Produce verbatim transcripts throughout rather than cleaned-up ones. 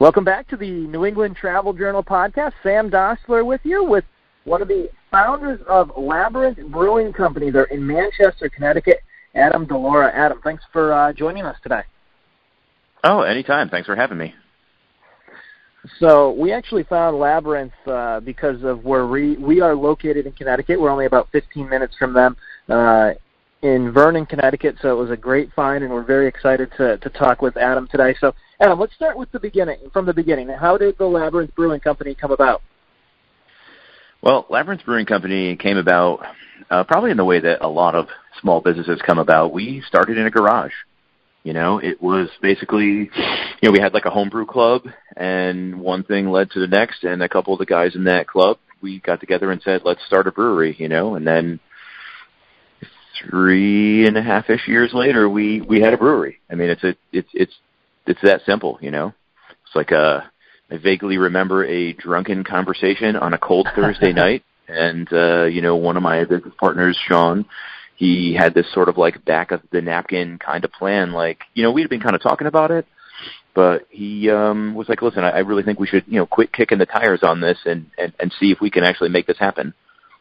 Welcome back to the New England Travel Journal podcast. Sam Doschler with you with one of the founders of Labyrinth Brewing Company. They're in Manchester, Connecticut. Adam DeLaura. Adam, thanks for uh, joining us today. Oh, anytime. Thanks for having me. So we actually found Labyrinth uh, because of where we, we are located in Connecticut. We're only about fifteen minutes from them uh, in Vernon, Connecticut, so it was a great find, and we're very excited to, to talk with Adam today. So, Adam, let's start with the beginning. From the beginning, how did the Labyrinth Brewing Company come about? Well, Labyrinth Brewing Company came about uh, probably in the way that a lot of small businesses come about. We started in a garage. You know, it was basically, you know, we had like a homebrew club, and one thing led to the next, and a couple of the guys in that club, we got together and said, let's start a brewery, you know, and then three and a half-ish years later, we, we had a brewery. I mean, it's a, it's it's it's that simple, you know. It's like a, I vaguely remember a drunken conversation on a cold Thursday night, and, uh, you know, one of my business partners, Sean, he had this sort of like back of the napkin kind of plan. Like, you know, we'd been kind of talking about it, but he um, was like, listen, I, I really think we should, you know, quit kicking the tires on this and, and, and see if we can actually make this happen.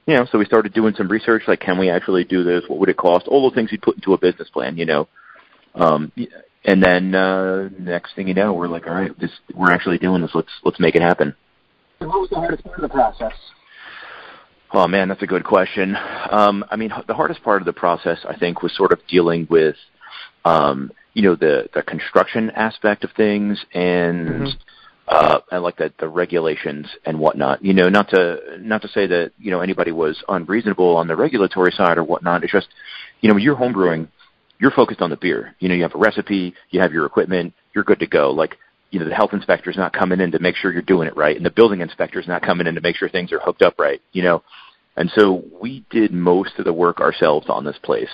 You know, so we started doing some research, like, can we actually do this? What would it cost? All the things you'd put into a business plan, you know. Um, and then uh, next thing you know, we're like, all right, this, we're actually doing this. Let's let's make it happen. And what was the hardest part of the process? Oh, man, that's a good question. Um, I mean, the hardest part of the process, I think, was sort of dealing with, um, you know, the, the construction aspect of things and, mm-hmm. uh, and like the, the regulations and whatnot. You know, not to not to say that, you know, anybody was unreasonable on the regulatory side or whatnot. It's just, you know, when you're homebrewing, you're focused on the beer. You know, you have a recipe, you have your equipment, you're good to go. Like, you know, the health inspector's not coming in to make sure you're doing it right, and the building inspector's not coming in to make sure things are hooked up right, you know. And so we did most of the work ourselves on this place.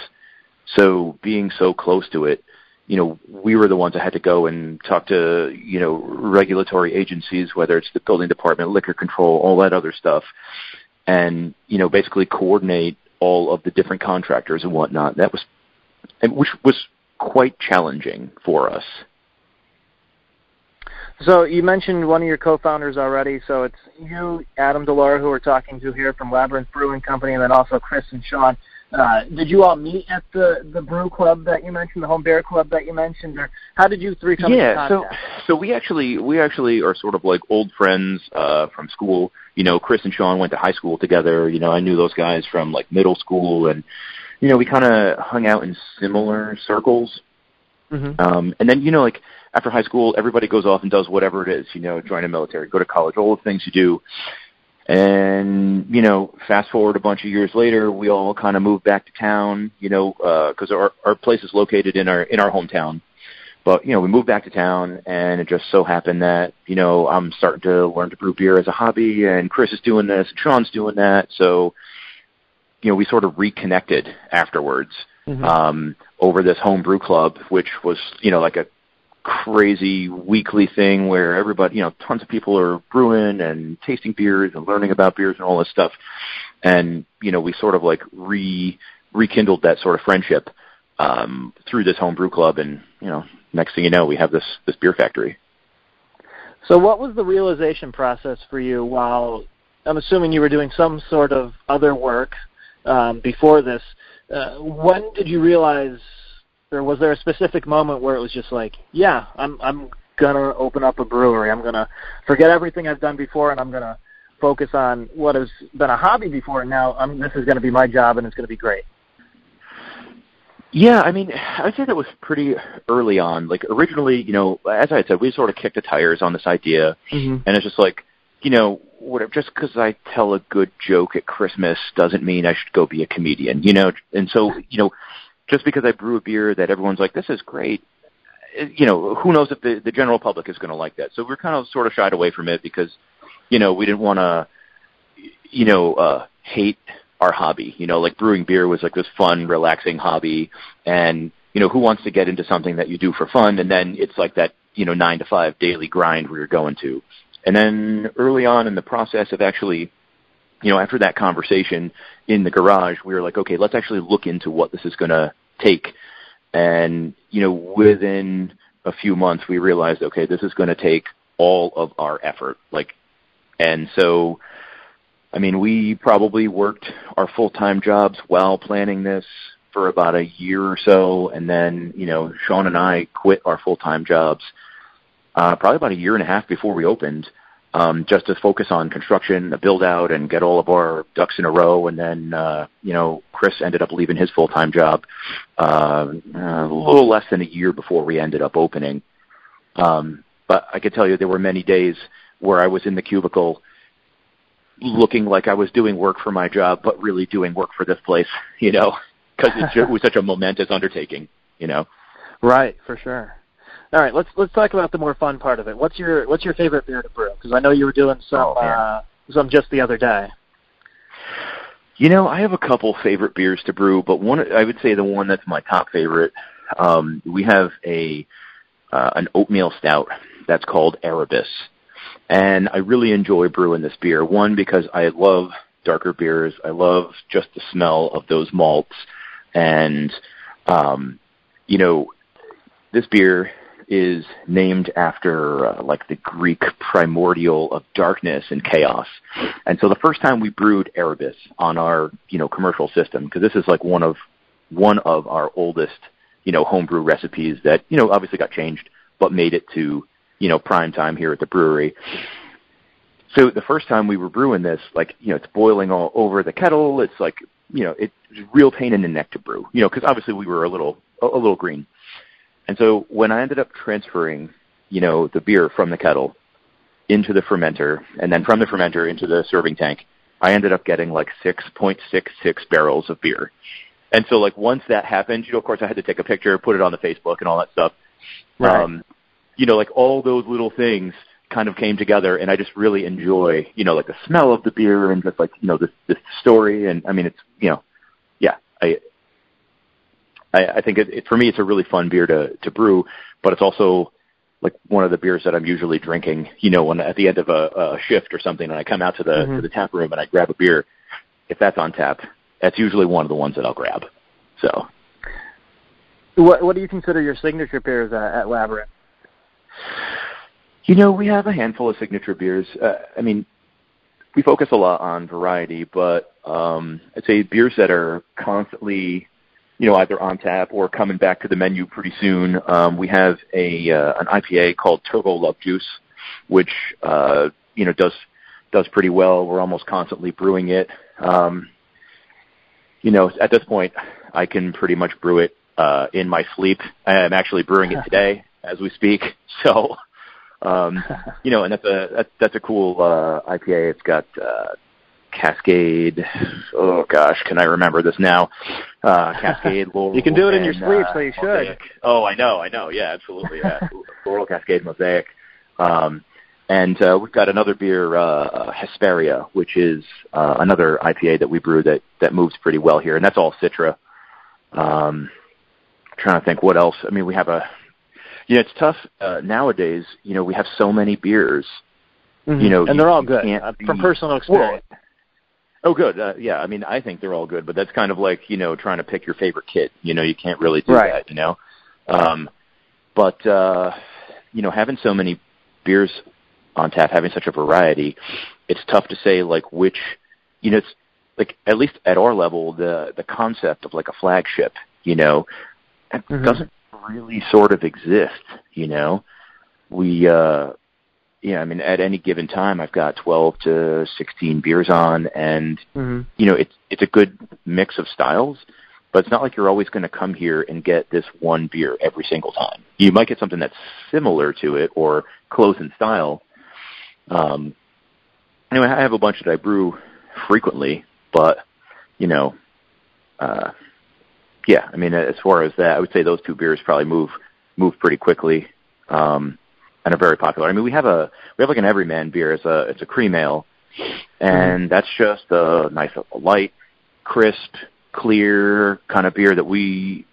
So being so close to it, you know, we were the ones that had to go and talk to, you know, regulatory agencies, whether it's the building department, liquor control, all that other stuff, and, you know, basically coordinate all of the different contractors and whatnot. That was, and which was quite challenging for us. So you mentioned one of your co-founders already, so it's you, Adam DeLaura, who we're talking to here from Labyrinth Brewing Company, and then also Chris and Sean. Uh, did you all meet at the, the brew club that you mentioned, the home beer club that you mentioned, or how did you three come yeah, into contact? Yeah, so, so we actually we actually are sort of like old friends uh, from school. You know, Chris and Sean went to high school together. You know, I knew those guys from like middle school, and, you know, we kind of hung out in similar circles. Mm-hmm. Um, and then, you know, like after high school, everybody goes off and does whatever it is, you know, join the military, go to college, all the things you do. And, you know, fast forward a bunch of years later, we all kind of moved back to town, you know, because uh, our, our place is located in our in our hometown. But, you know, we moved back to town, and it just so happened that, you know, I'm starting to learn to brew beer as a hobby, and Chris is doing this, and Sean's doing that. So, you know, we sort of reconnected afterwards. Mm-hmm. Um, over this homebrew club, which was, you know, like a crazy weekly thing where everybody, you know, tons of people are brewing and tasting beers and learning about beers and all this stuff. And, you know, we sort of like re rekindled that sort of friendship um, through this homebrew club. And, you know, next thing you know, we have this, this beer factory. So what was the realization process for you while I'm assuming you were doing some sort of other work um, before this? Uh, when did you realize, or was there a specific moment where it was just like, yeah, I'm I'm gonna open up a brewery. I'm gonna forget everything I've done before, and I'm gonna focus on what has been a hobby before. And now I'm, this is gonna be my job, and it's gonna be great. Yeah, I mean, I'd say that was pretty early on. Like originally, you know, as I said, we sort of kicked the tires on this idea, mm-hmm. and it's just like, you know, whatever, just because I tell a good joke at Christmas doesn't mean I should go be a comedian, you know? And so, you know, just because I brew a beer that everyone's like, this is great, you know, who knows if the, the general public is going to like that. So we're kind of sort of shied away from it because, you know, we didn't want to, you know, uh, hate our hobby. You know, like brewing beer was like this fun, relaxing hobby. And, you know, who wants to get into something that you do for fun? And then it's like that, you know, nine to five daily grind where you're going to. And then early on in the process of actually, you know, after that conversation in the garage, we were like, okay, let's actually look into what this is going to take. And, you know, within a few months, we realized, okay, this is going to take all of our effort. Like, and so, I mean, we probably worked our full-time jobs while planning this for about a year or so. And then, you know, Sean and I quit our full-time jobs uh, probably about a year and a half before we opened, um, just to focus on construction, the build-out, and get all of our ducks in a row. And then, uh, you know, Chris ended up leaving his full-time job uh, a little less than a year before we ended up opening. Um, but I could tell you there were many days where I was in the cubicle looking like I was doing work for my job, but really doing work for this place, you know, because it was such a momentous undertaking, you know. Right, for sure. All right, let's let's talk about the more fun part of it. What's your what's your favorite beer to brew? Because I know you were doing some oh, uh, some just the other day. You know, I have a couple favorite beers to brew, but one I would say the one that's my top favorite. Um, we have a uh, an oatmeal stout that's called Erebus. And I really enjoy brewing this beer, one, because I love darker beers. I love just the smell of those malts. And, um, you know, this beer is named after, uh, like, the Greek primordial of darkness and chaos. And so the first time we brewed Erebus on our, you know, commercial system, because this is, like, one of one of our oldest, you know, homebrew recipes that, you know, obviously got changed but made it to, you know, prime time here at the brewery. So the first time we were brewing this, like, you know, it's boiling all over the kettle. It's like, you know, it's real pain in the neck to brew, you know, because obviously we were a little, a little green. And so when I ended up transferring, you know, the beer from the kettle into the fermenter and then from the fermenter into the serving tank, I ended up getting like six point six six barrels of beer. And so, like, once that happened, you know, of course I had to take a picture, put it on the Facebook and all that stuff. Right. Um, you know, like, all those little things kind of came together, and I just really enjoy, you know, like, the smell of the beer and just, like, you know, this, this story. And, I mean, it's, you know, yeah, I I, I think it, it, for me it's a really fun beer to, to brew, but it's also, like, one of the beers that I'm usually drinking, you know, when at the end of a, a shift or something, and I come out to the, mm-hmm. to the tap room and I grab a beer. If that's on tap, that's usually one of the ones that I'll grab. So. What, what do you consider your signature beers at, at Labyrinth? You know, we have a handful of signature beers. Uh, I mean, we focus a lot on variety, but um, I'd say beers that are constantly, you know, either on tap or coming back to the menu pretty soon. Um, we have a uh, an I P A called Turbo Love Juice, which uh, you know does does pretty well. We're almost constantly brewing it. Um, you know, at this point, I can pretty much brew it uh, in my sleep. I'm actually brewing it today as we speak. So, um, you know, and that's a, that's, that's a cool, uh, I P A. It's got, uh, Cascade. Oh gosh. Can I remember this now? Uh, Cascade, Laurel. You can do it in your sleep, uh, so you should. Oh, I know. I know. Yeah, absolutely. Yeah. Laurel, Cascade, Mosaic. Um, and, uh, we've got another beer, uh, Hesperia, which is, uh, another I P A that we brew that, that moves pretty well here. And that's all Citra. Um, trying to think what else. I mean, we have a, Yeah, it's tough uh, nowadays. You know, we have so many beers. Mm-hmm. You know, and they're all good uh, from personal experience. Well, oh, good. Uh, yeah, I mean, I think they're all good, but that's kind of like, you know, trying to pick your favorite kid. You know, you can't really do right. that. You know, um, but uh, you know, having so many beers on tap, having such a variety, it's tough to say like which. You know, it's like at least at our level, the the concept of like a flagship. You know, mm-hmm. doesn't. really sort of exist, you know. We, uh, yeah, I mean, at any given time, I've got twelve to sixteen beers on, and, mm-hmm. you know, it's it's a good mix of styles, but it's not like you're always going to come here and get this one beer every single time. You might get something that's similar to it or close in style. Um, anyway, I have a bunch that I brew frequently, but, you know, uh, yeah, I mean, as far as that, I would say those two beers probably move move pretty quickly, um, and are very popular. I mean, we have a we have like an everyman beer. It's a it's a cream ale, and that's just a nice, a light, crisp, clear kind of beer that we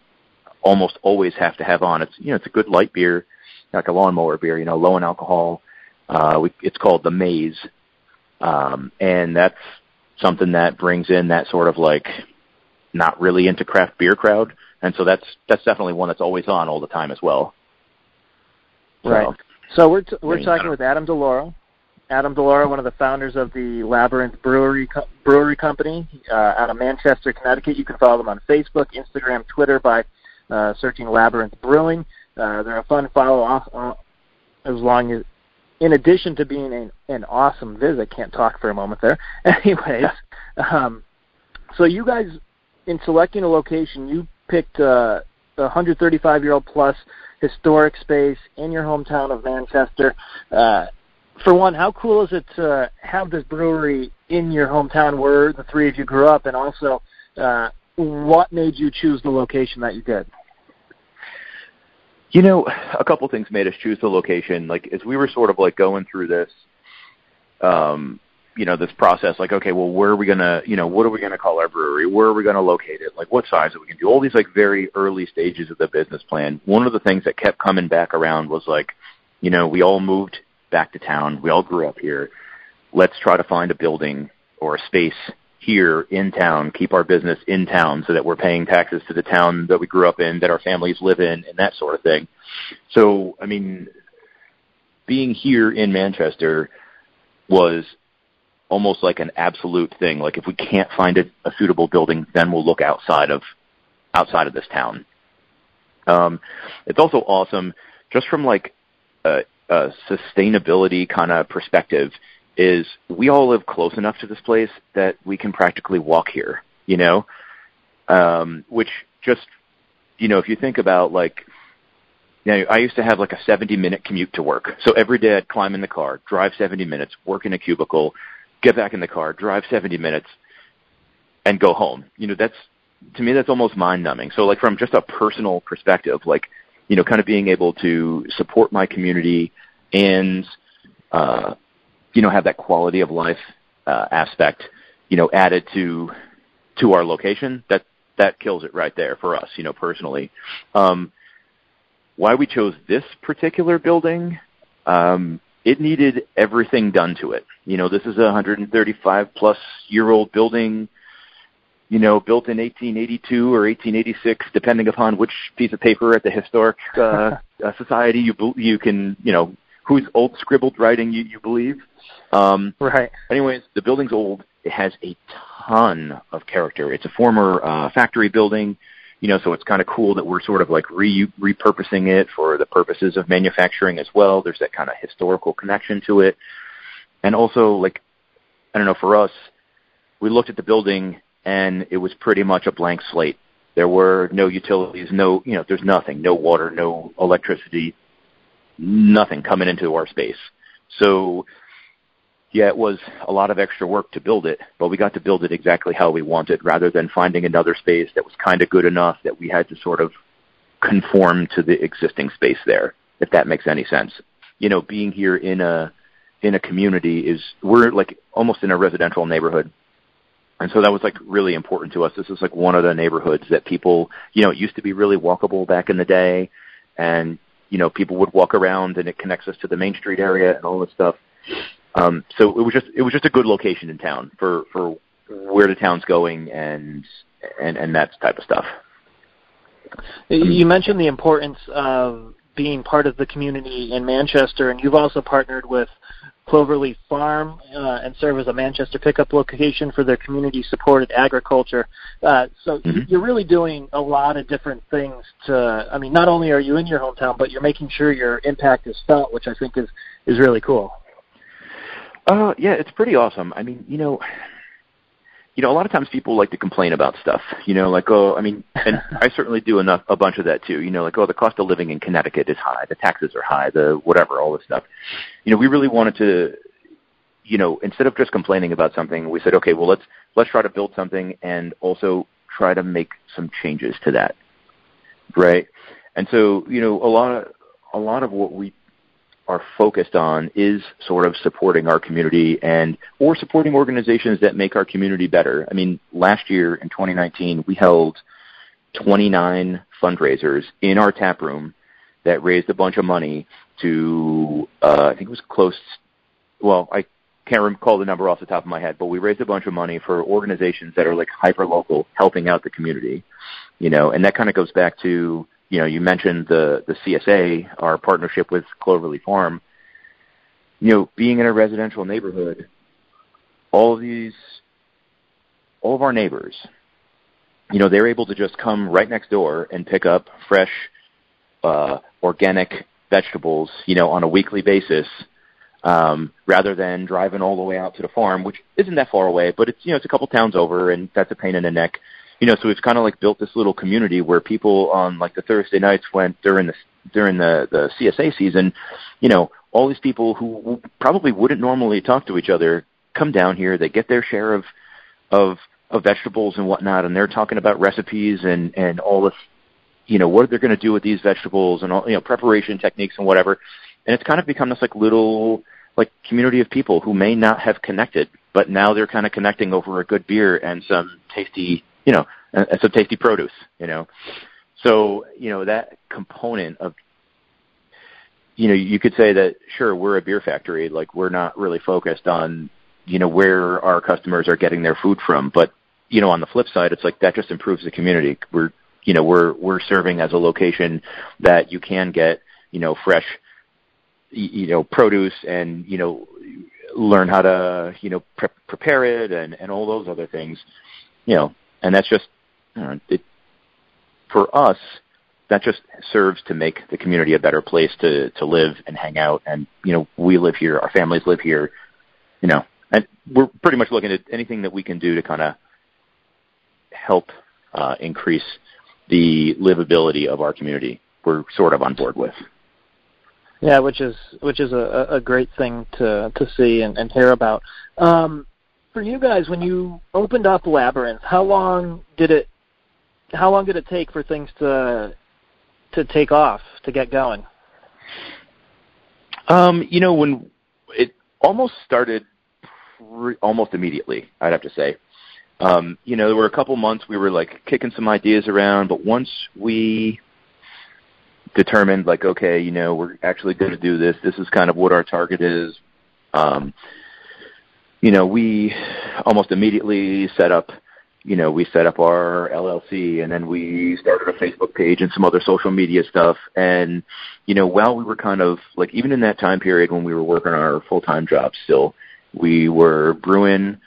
almost always have to have on. It's you know it's a good light beer, like a lawnmower beer. You know, low in alcohol. Uh, we, it's called the Maze, um, and that's something that brings in that sort of like. Not really into craft beer crowd, and so that's that's definitely one that's always on all the time as well. Right. So. So we're t- we're talking with Adam DeLaura. Adam DeLaura, one of the founders of the Labyrinth Brewery Co- Brewery Company uh, out of Manchester, Connecticut. You can follow them on Facebook, Instagram, Twitter by uh, searching Labyrinth Brewing. Uh, they're a fun follow off uh, as long as, in addition to being an, an awesome visit, I can't talk for a moment there. Anyways, um, so you guys, in selecting a location, you picked uh, a one hundred thirty-five-year-old plus historic space in your hometown of Manchester. Uh, for one, how cool is it to have this brewery in your hometown where the three of you grew up, and also uh, what made you choose the location that you did? You know, a couple things made us choose the location. Like, as we were sort of, like, going through this, um, you know, this process, like, okay, well, where are we going to, you know, what are we going to call our brewery? Where are we going to locate it? Like, what size are we going to do? All these, like, very early stages of the business plan. One of the things that kept coming back around was, like, you know, we all moved back to town. We all grew up here. Let's try to find a building or a space here in town, keep our business in town so that we're paying taxes to the town that we grew up in, that our families live in, and that sort of thing. So, I mean, being here in Manchester was almost like an absolute thing. Like, if we can't find a, a suitable building, then we'll look outside of outside of this town. Um, it's also awesome, just from, like, a, a sustainability kind of perspective, is we all live close enough to this place that we can practically walk here, you know, um, which just, you know, if you think about, like, you know, I used to have like a seventy minute commute to work. So every day I'd climb in the car, drive seventy minutes, work in a cubicle, get back in the car, drive seventy minutes, and go home. You know, that's, to me, that's almost mind numbing. So, like, from just a personal perspective, like, you know, kind of being able to support my community and, uh, you know, have that quality of life uh, aspect, you know, added to to our location, that that kills it right there for us, you know, personally. Um, why we chose this particular building, um, it needed everything done to it. You know, this is a one hundred thirty-five-plus-year-old building, you know, built in eighteen eighty-two or eighteen eighty-six, depending upon which piece of paper at the Historic uh, Society you you can, you know, whose old scribbled writing you, you believe. Um, right. Anyways, the building's old. It has a ton of character. It's a former uh, factory building, you know, so it's kind of cool that we're sort of like re- repurposing it for the purposes of manufacturing as well. There's that kind of historical connection to it. And also, like, I don't know, for us, we looked at the building and it was pretty much a blank slate. There were no utilities, no, you know, there's nothing, no water, no electricity, nothing coming into our space. So, yeah, it was a lot of extra work to build it, but we got to build it exactly how we wanted, rather than finding another space that was kind of good enough that we had to sort of conform to the existing space there, if that makes any sense. You know, being here in a in a community is, we're like almost in a residential neighborhood. And so that was, like, really important to us. This is, like, one of the neighborhoods that people, you know, it used to be really walkable back in the day, and, you know, people would walk around, and it connects us to the Main Street area and all this stuff. Um, so it was just it was just a good location in town for, for where the town's going and, and and that type of stuff. You mentioned the importance of being part of the community in Manchester, and you've also partnered with Cloverleaf Farm uh, and serve as a Manchester pickup location for their community-supported agriculture. Uh, so mm-hmm. You're really doing a lot of different things to, I mean, not only are you in your hometown, but you're making sure your impact is felt, which I think is, is really cool. Uh, yeah, it's pretty awesome. I mean, you know, you know, a lot of times people like to complain about stuff, you know, like, oh, I mean, and I certainly do enough, a bunch of that too, you know, like, oh, the cost of living in Connecticut is high, the taxes are high, the whatever, all this stuff. You know, we really wanted to, you know, instead of just complaining about something, we said, okay, well, let's, let's try to build something and also try to make some changes to that. Right. And so, you know, a lot of, a lot of what we are focused on is sort of supporting our community and or supporting organizations that make our community better. I mean, last year in twenty nineteen, we held twenty-nine fundraisers in our tap room that raised a bunch of money to, uh, I think it was close, well, I can't recall the number off the top of my head, but we raised a bunch of money for organizations that are like hyper-local, helping out the community, you know, and that kind of goes back to you know, you mentioned the, the C S A, our partnership with Cloverleaf Farm. You know, being in a residential neighborhood, all of these, all of our neighbors, you know, they're able to just come right next door and pick up fresh, uh, organic vegetables, you know, on a weekly basis, um, rather than driving all the way out to the farm, which isn't that far away, but it's, you know, it's a couple towns over, and that's a pain in the neck. You know, so we've kind of like built this little community where people on like the Thursday nights when during the during the, the C S A season, you know, all these people who probably wouldn't normally talk to each other come down here. They get their share of of, of vegetables and whatnot, and they're talking about recipes and, and all this, you know, what they're going to do with these vegetables and all, you know, preparation techniques and whatever. And it's kind of become this like little like community of people who may not have connected, but now they're kind of connecting over a good beer and some tasty, you know, and some tasty produce, you know. So, you know, that component of, you know, you could say that, sure, we're a beer factory. Like, we're not really focused on, you know, where our customers are getting their food from. But, you know, on the flip side, it's like that just improves the community. We're, you know, we're we're serving as a location that you can get, you know, fresh, you know, produce and, you know, learn how to, you know, pre- prepare it and, and all those other things, you know. And that's just, you know, it, for us, that just serves to make the community a better place to, to live and hang out. And, you know, we live here, our families live here, you know, and we're pretty much looking at anything that we can do to kind of help uh, increase the livability of our community. We're sort of on board with. Yeah, which is which is a, a great thing to, to see and, and hear about. Um, For you guys, when you opened up Labyrinth, how long did it? How long did it take for things to to take off, to get going? Um, you know, when it almost started, pre- almost immediately, I'd have to say. Um, you know, there were a couple months we were like kicking some ideas around, but once we determined, like, okay, you know, we're actually going to do this. This is kind of what our target is. Um, You know, we almost immediately set up, you know, we set up our L L C, and then we started a Facebook page and some other social media stuff. And, you know, while we were kind of, like, even in that time period when we were working our full-time jobs still, we were brewing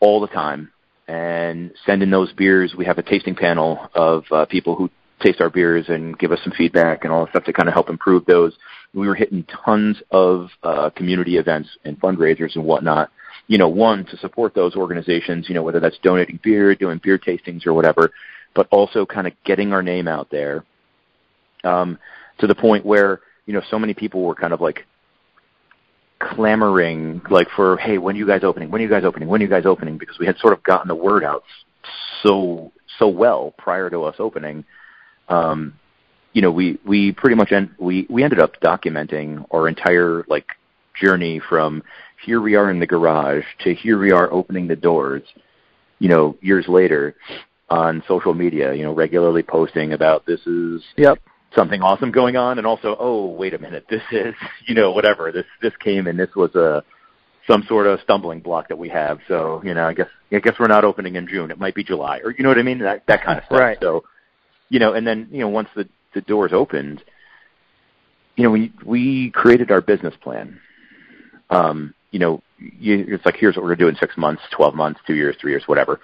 all the time and sending those beers. We have a tasting panel of uh, people who taste our beers and give us some feedback and all that stuff to kind of help improve those. We were hitting tons of uh, community events and fundraisers and whatnot, you know, one, to support those organizations, you know, whether that's donating beer, doing beer tastings or whatever, but also kind of getting our name out there um, to the point where, you know, so many people were kind of like clamoring, like for, hey, when are you guys opening? When are you guys opening? When are you guys opening? Because we had sort of gotten the word out so so well prior to us opening. Um, you know, we, we pretty much end, we, we ended up documenting our entire like journey from here we are in the garage to here we are opening the doors, you know, years later on social media, you know, regularly posting about this is yep. something awesome going on. And also, oh, wait a minute, this is, you know, whatever, this, this came and this was a, some sort of stumbling block that we have. So, you know, I guess, I guess we're not opening in June. It might be July, or, you know what I mean? That, that kind of stuff. Right. So, you know, and then, you know, once the, the doors opened, you know, we we created our business plan. Um, you know, you, it's like, here's what we're going to do in six months, twelve months, two years, three years, whatever.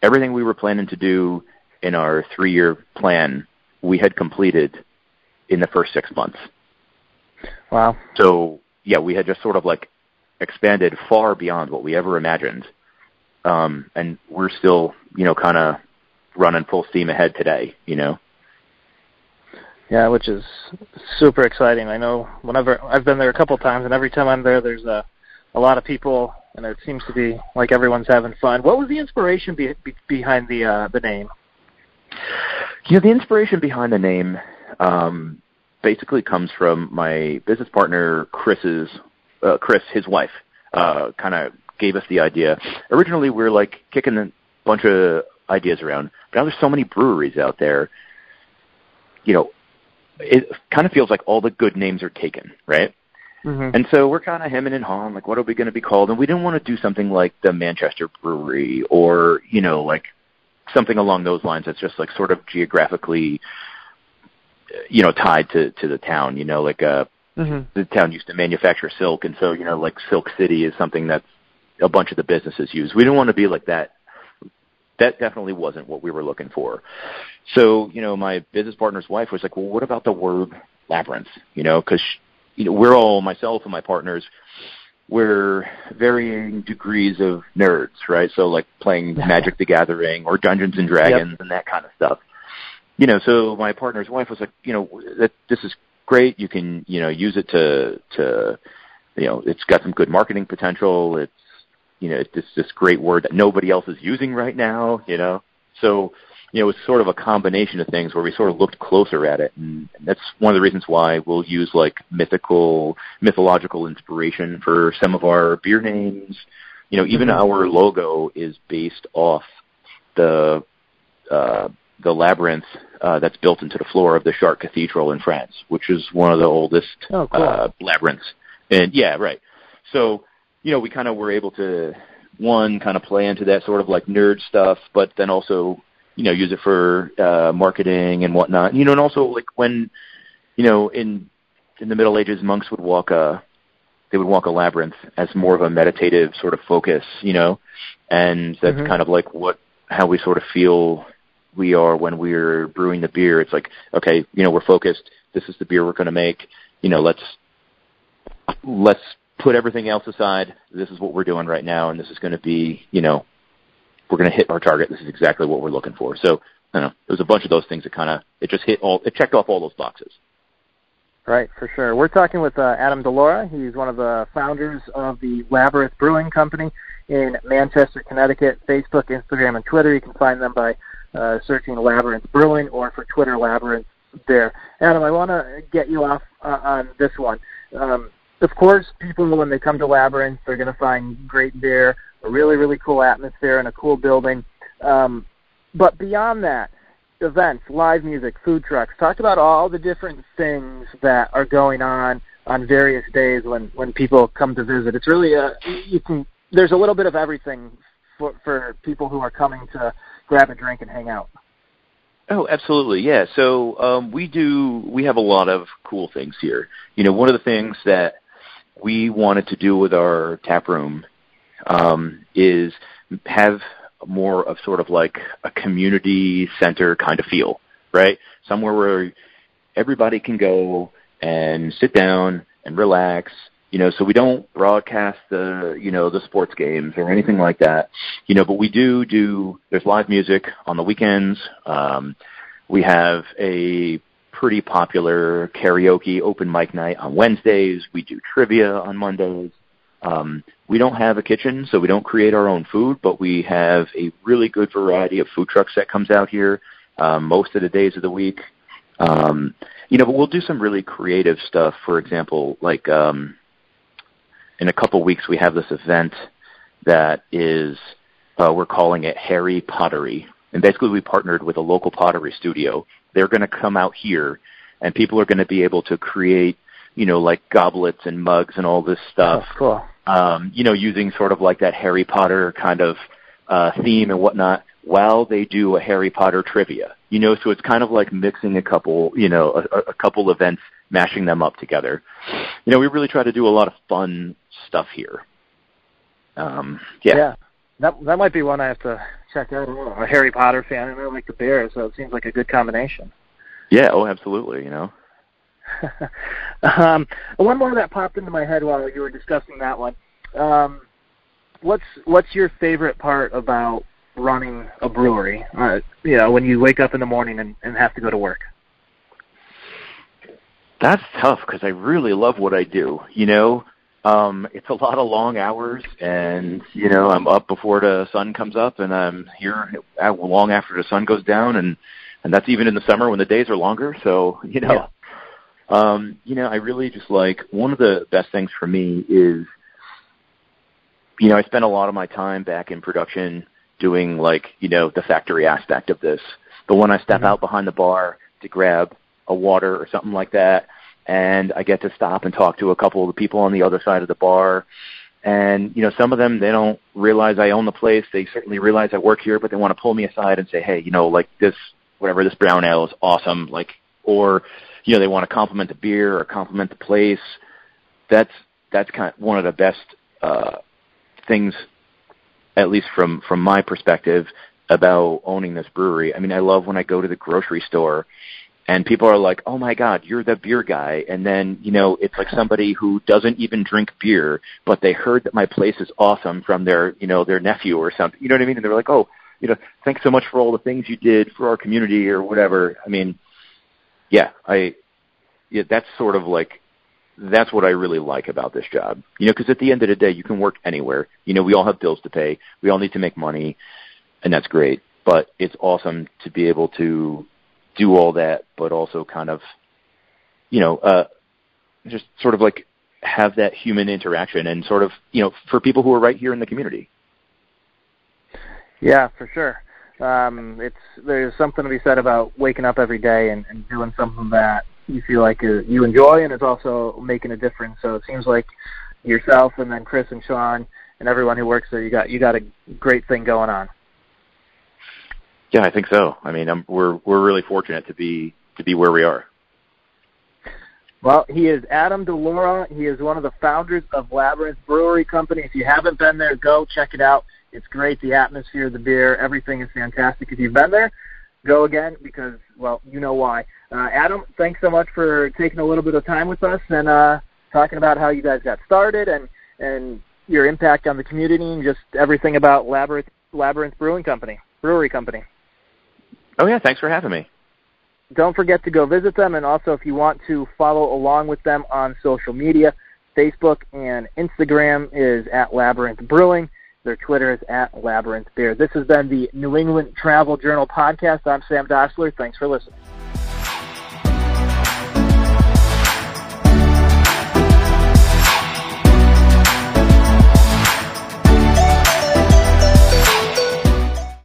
Everything we were planning to do in our three-year plan, we had completed in the first six months. Wow. So, yeah, we had just sort of like expanded far beyond what we ever imagined. Um, and we're still, you know, kind of running full steam ahead today, you know? Yeah, which is super exciting. I know whenever I've been there a couple times, and every time I'm there, there's a, a lot of people, and it seems to be like everyone's having fun. What was the inspiration be, be, behind the uh, the name? You know, the inspiration behind the name um, basically comes from my business partner, Chris's, uh, Chris, his wife, uh, kind of gave us the idea. Originally, we were like kicking a bunch of ideas around. But now there's so many breweries out there, you know, it kind of feels like all the good names are taken, right? Mm-hmm. And so we're kind of hemming and hawing, like, what are we going to be called? And we didn't want to do something like the Manchester Brewery or, you know, like something along those lines that's just like sort of geographically, you know, tied to, to the town, you know, like uh, mm-hmm. the town used to manufacture silk. And so, you know, like Silk City is something that's a bunch of the businesses use. We didn't want to be like that. That definitely wasn't what we were looking for. So, you know, my business partner's wife was like, well, what about the word labyrinth? You know, because, you know, we're all, myself and my partners, we're varying degrees of nerds, right? So like playing Magic the Gathering or Dungeons and Dragons yep. and that kind of stuff. You know, so my partner's wife was like, you know, that, this is great. You can, you know, use it to, to, you know, it's got some good marketing potential. It's, you know, it's this, this great word that nobody else is using right now, you know. So, you know, it's sort of a combination of things where we sort of looked closer at it. And that's one of the reasons why we'll use, like, mythical, mythological inspiration for some of our beer names. You know, even mm-hmm. our logo is based off the uh, the labyrinth uh, that's built into the floor of the Chartres Cathedral in France, which is one of the oldest oh, cool. uh, labyrinths. And, yeah, right. So, you know, we kind of were able to, one, kind of play into that sort of, like, nerd stuff, but then also, you know, use it for uh, marketing and whatnot. You know, and also, like, when, you know, in in the Middle Ages, monks would walk a, they would walk a labyrinth as more of a meditative sort of focus, you know, and that's mm-hmm. kind of like what, how we sort of feel we are when we're brewing the beer. It's like, okay, you know, we're focused. This is the beer we're going to make. You know, let's let's put everything else aside. This is what we're doing right now, and this is going to be, you know, we're going to hit our target. This is exactly what we're looking for. So, I don't know. It was a bunch of those things that kind of, it just hit all, it checked off all those boxes. Right, for sure. We're talking with uh, Adam DeLaura. He's one of the founders of the Labyrinth Brewing Company in Manchester, Connecticut. Facebook, Instagram, and Twitter. You can find them by uh, searching Labyrinth Brewing or for Twitter, Labyrinth there. Adam, I want to get you off uh, on this one. Um, of course, people, when they come to Labyrinth, they're going to find great beer, a really, really cool atmosphere and a cool building. Um, but beyond that, events, live music, food trucks, talk about all the different things that are going on on various days when, when people come to visit. It's really a, you can, there's a little bit of everything for, for people who are coming to grab a drink and hang out. Oh, absolutely, yeah. So um, we do, we have a lot of cool things here. You know, one of the things that we wanted to do with our tap room Um, is have more of sort of like a community center kind of feel, right? Somewhere where everybody can go and sit down and relax, you know, so we don't broadcast the, you know, the sports games or anything like that, you know, but we do do, there's live music on the weekends. Um, we have a pretty popular karaoke open mic night on Wednesdays. We do trivia on Mondays. Um, we don't have a kitchen, so we don't create our own food, but we have a really good variety of food trucks that comes out here um, most of the days of the week. Um, you know, but we'll do some really creative stuff. For example, like um, in a couple weeks we have this event that is, uh, we're calling it Harry Pottery. And basically we partnered with a local pottery studio. They're going to come out here, and people are going to be able to create, you know, like goblets and mugs and all this stuff, oh, cool. um, you know, using sort of like that Harry Potter kind of uh, theme and whatnot while they do a Harry Potter trivia, you know, so it's kind of like mixing a couple, you know, a, a couple events, mashing them up together. You know, we really try to do a lot of fun stuff here. Um, yeah. Yeah. That, that might be one I have to check out. I'm a Harry Potter fan, and I like the beer, so it seems like a good combination. Yeah, oh, absolutely, you know. um, one more that popped into my head while you were discussing that one. Um, what's what's your favorite part about running a brewery? Uh, you know, when you wake up in the morning and, and have to go to work. That's tough because I really love what I do. You know, um, it's a lot of long hours, and you know, I'm up before the sun comes up, and I'm here long after the sun goes down, and and that's even in the summer when the days are longer. So you know. Yeah. Um, you know, I really just like, one of the best things for me is, you know, I spend a lot of my time back in production doing like, you know, the factory aspect of this. But when I step mm-hmm. out behind the bar to grab a water or something like that, and I get to stop and talk to a couple of the people on the other side of the bar And, you know, some of them, they don't realize I own the place. They certainly realize I work here, but they want to pull me aside and say, hey, you know, like this, whatever, this brown ale is awesome. Like, or, you know, they want to compliment the beer or compliment the place. That's, that's kind of one of the best uh, things, at least from, from my perspective, about owning this brewery. I mean, I love when I go to the grocery store and people are like, oh, my God, you're the beer guy. And then, you know, it's like somebody who doesn't even drink beer, but they heard that my place is awesome from their, you know, their nephew or something. You know what I mean? And they're like, oh, you know, thanks so much for all the things you did for our community or whatever. I mean, yeah, I yeah, that's sort of like, that's what I really like about this job. You know, because at the end of the day, you can work anywhere. You know, we all have bills to pay. We all need to make money, and that's great. But it's awesome to be able to do all that, but also kind of, you know, uh, just sort of like have that human interaction and sort of, you know, for people who are right here in the community. Yeah, for sure. Um, it's there's something to be said about waking up every day and, and doing something that you feel like you enjoy, and it's also making a difference. So it seems like yourself and then Chris and Sean and everyone who works there, you got you got a great thing going on. Yeah, I think so. I mean, I'm, we're we're really fortunate to be to be where we are. Well, he is Adam DeLaura. He is one of the founders of Labyrinth Brewery Company. If you haven't been there, go check it out. It's great. The atmosphere, the beer, everything is fantastic. If you've been there, go again because, well, you know why. Uh, Adam, thanks so much for taking a little bit of time with us and uh, talking about how you guys got started and, and your impact on the community and just everything about Labyrinth Labyrinth Brewing Company, Brewery Company. Oh, yeah, thanks for having me. Don't forget to go visit them, and also if you want to follow along with them on social media, Facebook and Instagram is at Labyrinth Brewing. Their Twitter is at Labyrinth Beer. This has been the New England Travel Journal podcast. I'm Sam Doschler. Thanks for listening.